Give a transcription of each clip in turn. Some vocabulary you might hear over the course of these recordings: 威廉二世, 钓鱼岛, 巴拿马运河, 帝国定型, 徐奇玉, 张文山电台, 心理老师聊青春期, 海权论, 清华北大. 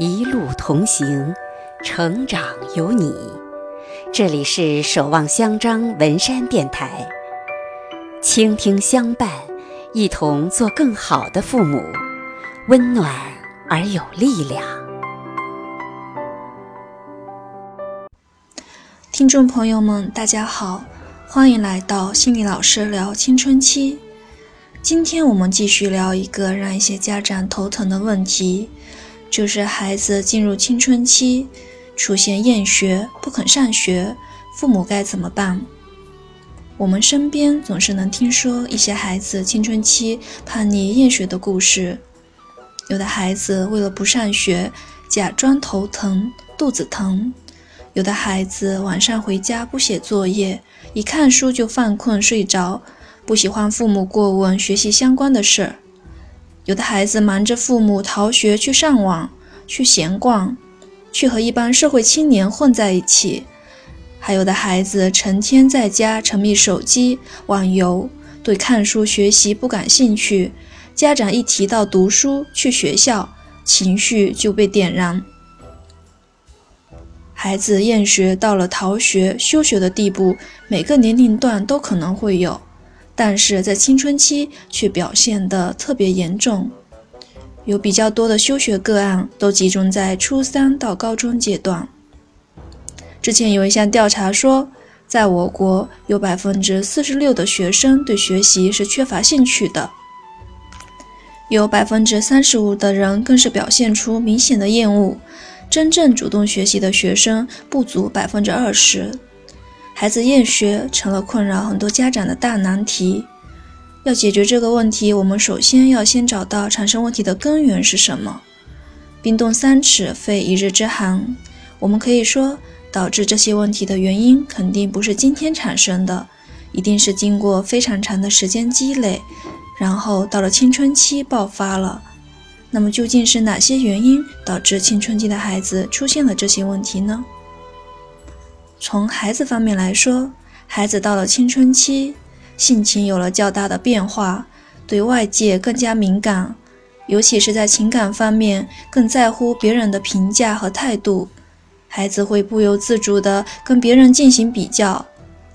一路同行，成长有你。这里是守望相张文山电台，倾听相伴，一同做更好的父母，温暖而有力量。听众朋友们，大家好，欢迎来到心理老师聊青春期。今天我们继续聊一个让一些家长头疼的问题，就是孩子进入青春期，出现厌学、不肯上学，父母该怎么办？我们身边总是能听说一些孩子青春期叛逆厌学的故事，有的孩子为了不上学，假装头疼、肚子疼，有的孩子晚上回家不写作业，一看书就犯困睡着，不喜欢父母过问学习相关的事，有的孩子瞒着父母逃学去上网、去闲逛、去和一般社会青年混在一起，还有的孩子成天在家沉迷手机、网游，对看书学习不感兴趣，家长一提到读书、去学校，情绪就被点燃。孩子厌学到了逃学、休学的地步，每个年龄段都可能会有，但是在青春期却表现得特别严重，有比较多的休学个案都集中在初三到高中阶段。之前有一项调查说，在我国有 46% 的学生对学习是缺乏兴趣的，有 35% 的人更是表现出明显的厌恶，真正主动学习的学生不足 20%。孩子厌学成了困扰很多家长的大难题。要解决这个问题，我们首先要先找到产生问题的根源是什么。冰冻三尺，非一日之寒。我们可以说，导致这些问题的原因肯定不是今天产生的，一定是经过非常长的时间积累，然后到了青春期爆发了。那么究竟是哪些原因导致青春期的孩子出现了这些问题呢？从孩子方面来说，孩子到了青春期，性情有了较大的变化，对外界更加敏感，尤其是在情感方面更在乎别人的评价和态度。孩子会不由自主地跟别人进行比较，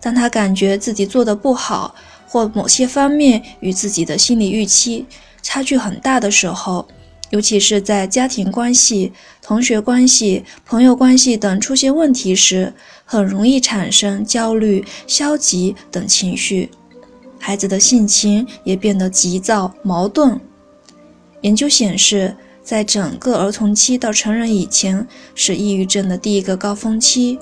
当他感觉自己做得不好，或某些方面与自己的心理预期差距很大的时候，尤其是在家庭关系、同学关系、朋友关系等出现问题时，很容易产生焦虑、消极等情绪。孩子的性情也变得急躁、矛盾。研究显示，在整个儿童期到成人以前，是抑郁症的第一个高峰期。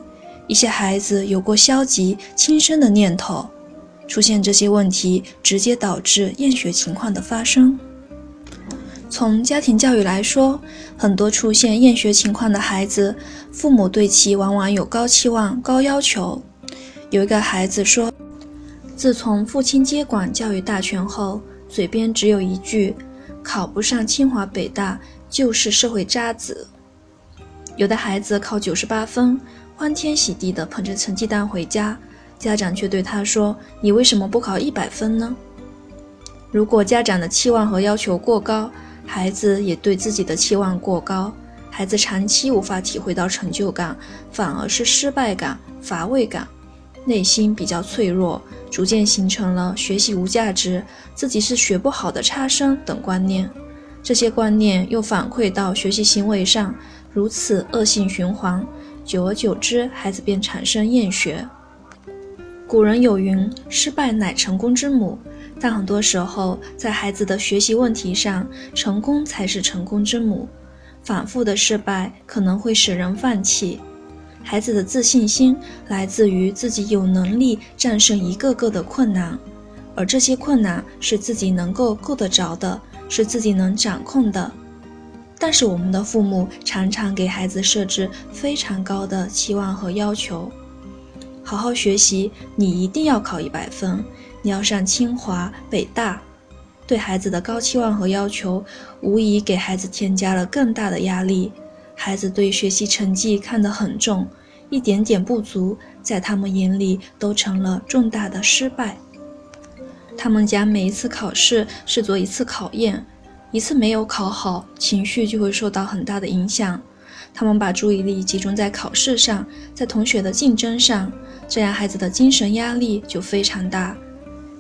一些孩子有过消极、轻生的念头，出现这些问题直接导致厌学情况的发生。从家庭教育来说，很多出现厌学情况的孩子，父母对其往往有高期望、高要求。有一个孩子说，自从父亲接管教育大权后，嘴边只有一句，考不上清华北大就是社会渣子。有的孩子考98分，欢天喜地地捧着成绩单回家，家长却对他说，你为什么不考100分呢？如果家长的期望和要求过高，孩子也对自己的期望过高，孩子长期无法体会到成就感，反而是失败感、乏味感，内心比较脆弱，逐渐形成了学习无价值、自己是学不好的差生等观念，这些观念又反馈到学习行为上，如此恶性循环，久而久之，孩子便产生厌学。古人有云，失败乃成功之母，但很多时候在孩子的学习问题上，成功才是成功之母，反复的失败可能会使人放弃。孩子的自信心来自于自己有能力战胜一个个的困难，而这些困难是自己能够够得着的，是自己能掌控的。但是我们的父母常常给孩子设置非常高的期望和要求，好好学习，你一定要考100分，你要上清华北大。对孩子的高期望和要求无疑给孩子添加了更大的压力，孩子对学习成绩看得很重，一点点不足在他们眼里都成了重大的失败。他们将每一次考试视作一次考验，一次没有考好，情绪就会受到很大的影响。他们把注意力集中在考试上，在同学的竞争上，这样孩子的精神压力就非常大。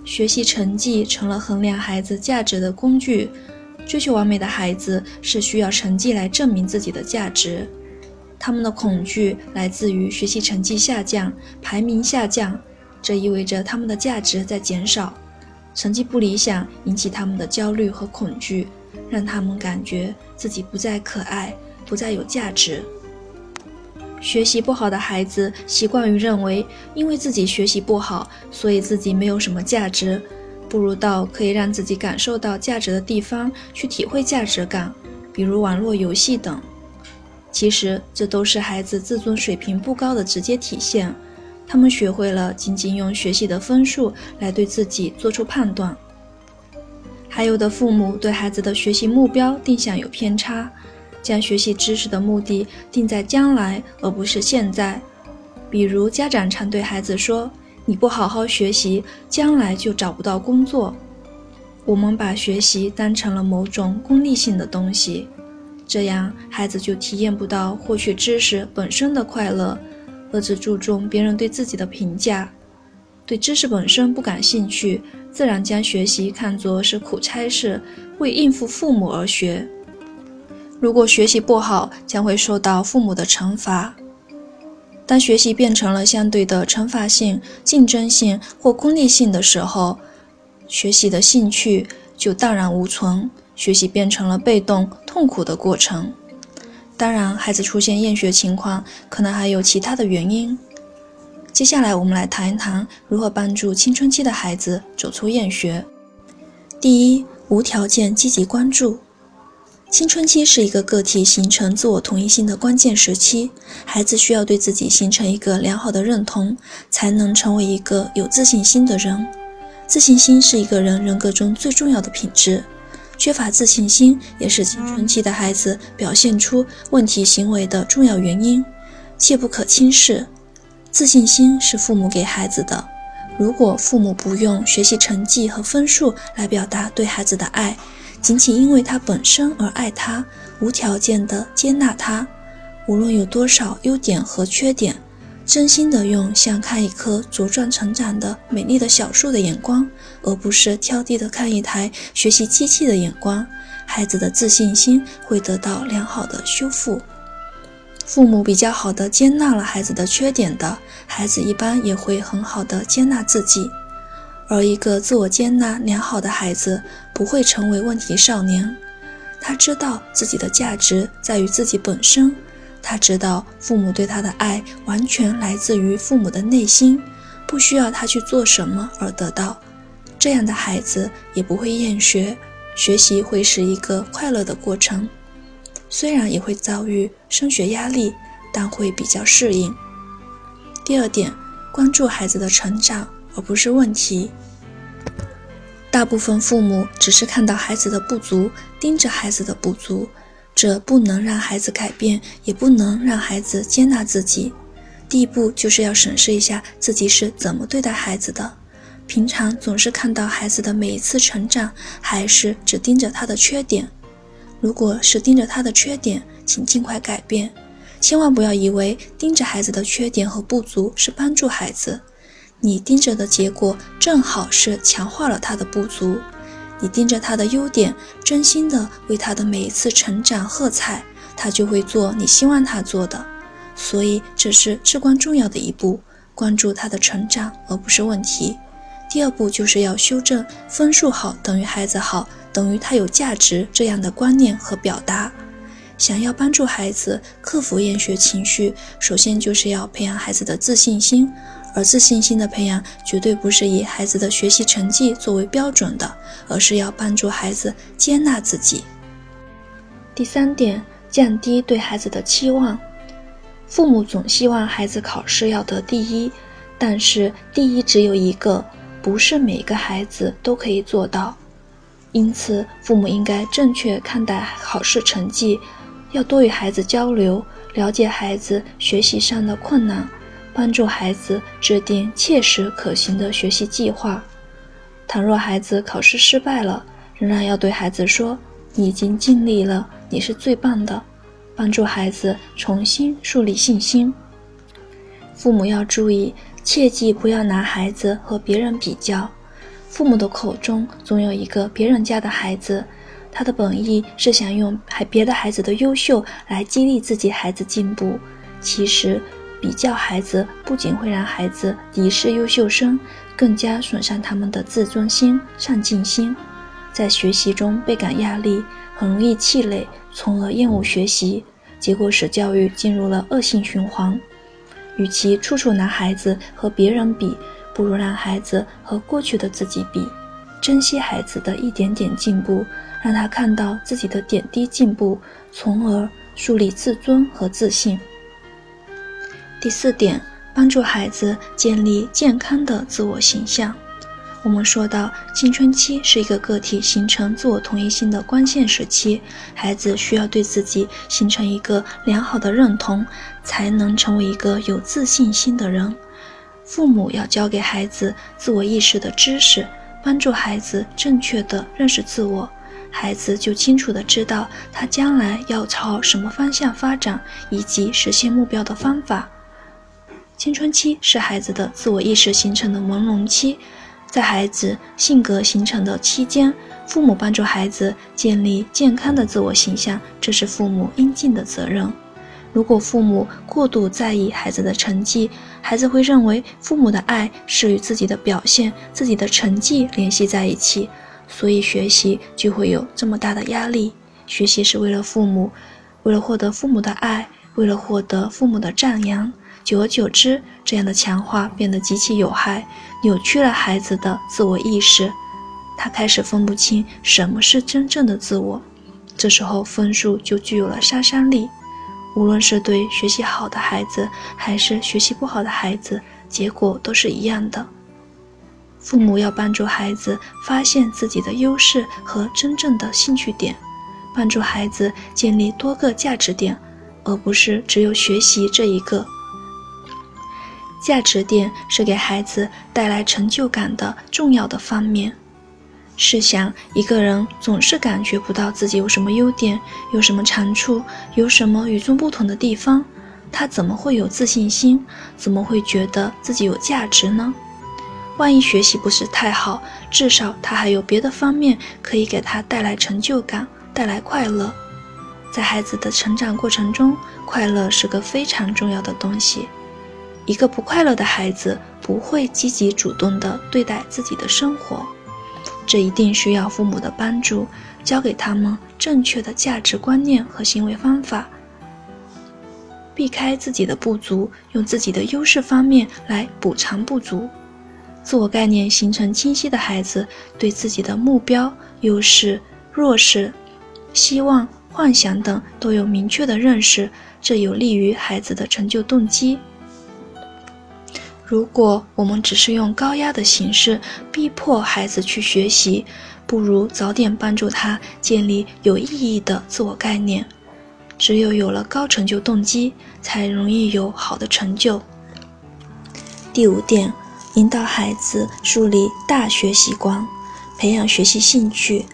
学习成绩成了衡量孩子价值的工具，追求完美的孩子是需要成绩来证明自己的价值。他们的恐惧来自于学习成绩下降、排名下降，这意味着他们的价值在减少。成绩不理想引起他们的焦虑和恐惧，让他们感觉自己不再可爱，不再有价值。学习不好的孩子习惯于认为，因为自己学习不好，所以自己没有什么价值，不如到可以让自己感受到价值的地方去体会价值感，比如网络游戏等。其实这都是孩子自尊水平不高的直接体现，他们学会了仅仅用学习的分数来对自己做出判断。还有的父母对孩子的学习目标定向有偏差，将学习知识的目的定在将来而不是现在。比如家长常对孩子说，你不好好学习，将来就找不到工作。我们把学习当成了某种功利性的东西，这样孩子就体验不到获取知识本身的快乐，而只注重别人对自己的评价，对知识本身不感兴趣，自然将学习看作是苦差事，为应付父母而学。如果学习不好，将会受到父母的惩罚。当学习变成了相对的惩罚性、竞争性或功利性的时候，学习的兴趣就荡然无存，学习变成了被动、痛苦的过程。当然，孩子出现厌学情况，可能还有其他的原因。接下来我们来谈一谈如何帮助青春期的孩子走出厌学。第一，无条件积极关注。青春期是一个个体形成自我同一性的关键时期，孩子需要对自己形成一个良好的认同，才能成为一个有自信心的人。自信心是一个人格中最重要的品质。缺乏自信心也是青春期的孩子表现出问题行为的重要原因，切不可轻视。自信心是父母给孩子的，如果父母不用学习成绩和分数来表达对孩子的爱，仅仅因为他本身而爱他，无条件的接纳他，无论有多少优点和缺点，真心的用像看一棵茁壮成长的美丽的小树的眼光，而不是挑剔的看一台学习机器的眼光，孩子的自信心会得到良好的修复。父母比较好的接纳了孩子的缺点的，孩子一般也会很好的接纳自己。而一个自我接纳良好的孩子不会成为问题少年，他知道自己的价值在于自己本身，他知道父母对他的爱完全来自于父母的内心，不需要他去做什么而得到。这样的孩子也不会厌学，学习会是一个快乐的过程。虽然也会遭遇升学压力，但会比较适应。第二点，关注孩子的成长，而不是问题。大部分父母只是看到孩子的不足，盯着孩子的不足，这不能让孩子改变，也不能让孩子接纳自己。第一步就是要审视一下自己是怎么对待孩子的。平常总是看到孩子的每一次成长，还是只盯着他的缺点？如果是盯着他的缺点，请尽快改变。千万不要以为盯着孩子的缺点和不足是帮助孩子，你盯着的结果正好是强化了他的不足。你盯着他的优点，真心的为他的每一次成长喝彩，他就会做你希望他做的。所以这是至关重要的一步，关注他的成长而不是问题。第二步就是要修正分数好等于孩子好等于他有价值这样的观念和表达。想要帮助孩子克服厌学情绪，首先就是要培养孩子的自信心，而自信心的培养绝对不是以孩子的学习成绩作为标准的，而是要帮助孩子接纳自己。第三点，降低对孩子的期望。父母总希望孩子考试要得第一，但是第一只有一个，不是每个孩子都可以做到。因此，父母应该正确看待考试成绩，要多与孩子交流，了解孩子学习上的困难，帮助孩子制定切实可行的学习计划。倘若孩子考试失败了，仍然要对孩子说，你已经尽力了，你是最棒的。帮助孩子重新树立信心。父母要注意，切记不要拿孩子和别人比较。父母的口中总有一个别人家的孩子，他的本意是想用别的孩子的优秀来激励自己孩子进步。其实，比较孩子不仅会让孩子敌视优秀生，更加损伤他们的自尊心、上进心。在学习中倍感压力，很容易气馁，从而厌恶学习，结果使教育进入了恶性循环。与其处处拿孩子和别人比，不如让孩子和过去的自己比，珍惜孩子的一点点进步，让他看到自己的点滴进步，从而树立自尊和自信。第四点，帮助孩子建立健康的自我形象。我们说到，青春期是一个个体形成自我同一性的关键时期，孩子需要对自己形成一个良好的认同，才能成为一个有自信心的人。父母要教给孩子自我意识的知识，帮助孩子正确的认识自我，孩子就清楚地知道他将来要朝什么方向发展，以及实现目标的方法。青春期是孩子的自我意识形成的朦胧期，在孩子性格形成的期间，父母帮助孩子建立健康的自我形象，这是父母应尽的责任。如果父母过度在意孩子的成绩，孩子会认为父母的爱是与自己的表现、自己的成绩联系在一起，所以学习就会有这么大的压力。学习是为了父母，为了获得父母的爱，为了获得父母的赞扬。久而久之，这样的强化变得极其有害，扭曲了孩子的自我意识，他开始分不清什么是真正的自我。这时候分数就具有了杀伤力，无论是对学习好的孩子还是学习不好的孩子，结果都是一样的。父母要帮助孩子发现自己的优势和真正的兴趣点，帮助孩子建立多个价值点，而不是只有学习这一个。价值点是给孩子带来成就感的重要的方面。试想，一个人总是感觉不到自己有什么优点，有什么长处，有什么与众不同的地方，他怎么会有自信心？怎么会觉得自己有价值呢？万一学习不是太好，至少他还有别的方面可以给他带来成就感，带来快乐。在孩子的成长过程中，快乐是个非常重要的东西。一个不快乐的孩子不会积极主动地对待自己的生活，这一定需要父母的帮助，教给他们正确的价值观念和行为方法，避开自己的不足，用自己的优势方面来补偿不足。自我概念形成清晰的孩子，对自己的目标、优势、弱势、希望、幻想等都有明确的认识，这有利于孩子的成就动机。如果我们只是用高压的形式逼迫孩子去学习，不如早点帮助他建立有意义的自我概念。只有有了高成就动机，才容易有好的成就。第五点，引导孩子树立大学习观，培养学习兴趣，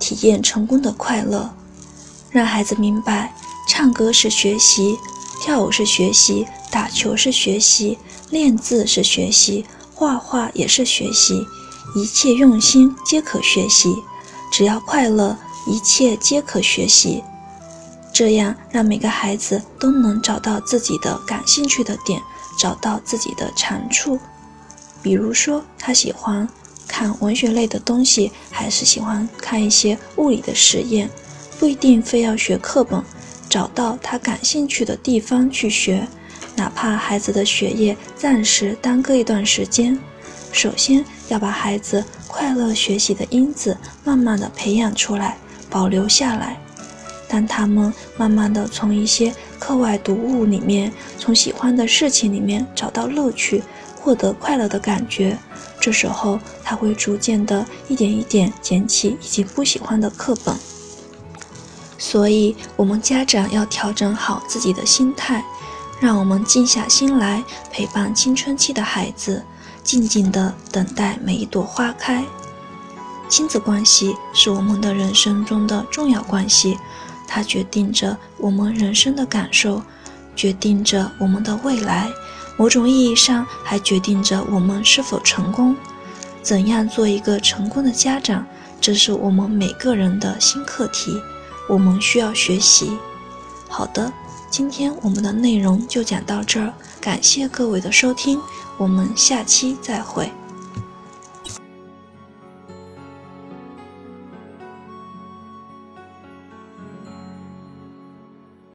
体验成功的快乐。让孩子明白，唱歌是学习，跳舞是学习，打球是学习，练字是学习，画画也是学习，一切用心皆可学习，只要快乐，一切皆可学习。这样让每个孩子都能找到自己的感兴趣的点，找到自己的长处。比如说，他喜欢看文学类的东西，还是喜欢看一些物理的实验，不一定非要学课本，找到他感兴趣的地方去学。哪怕孩子的学业暂时耽搁一段时间，首先要把孩子快乐学习的因子慢慢的培养出来，保留下来。当他们慢慢的从一些课外读物里面，从喜欢的事情里面找到乐趣，获得快乐的感觉，这时候他会逐渐的一点一点捡起已经不喜欢的课本。所以我们家长要调整好自己的心态，让我们静下心来陪伴青春期的孩子，静静地等待每一朵花开。亲子关系是我们的人生中的重要关系，它决定着我们人生的感受，决定着我们的未来，某种意义上还决定着我们是否成功。怎样做一个成功的家长，这是我们每个人的新课题，我们需要学习。好的，今天我们的内容就讲到这儿，感谢各位的收听，我们下期再会。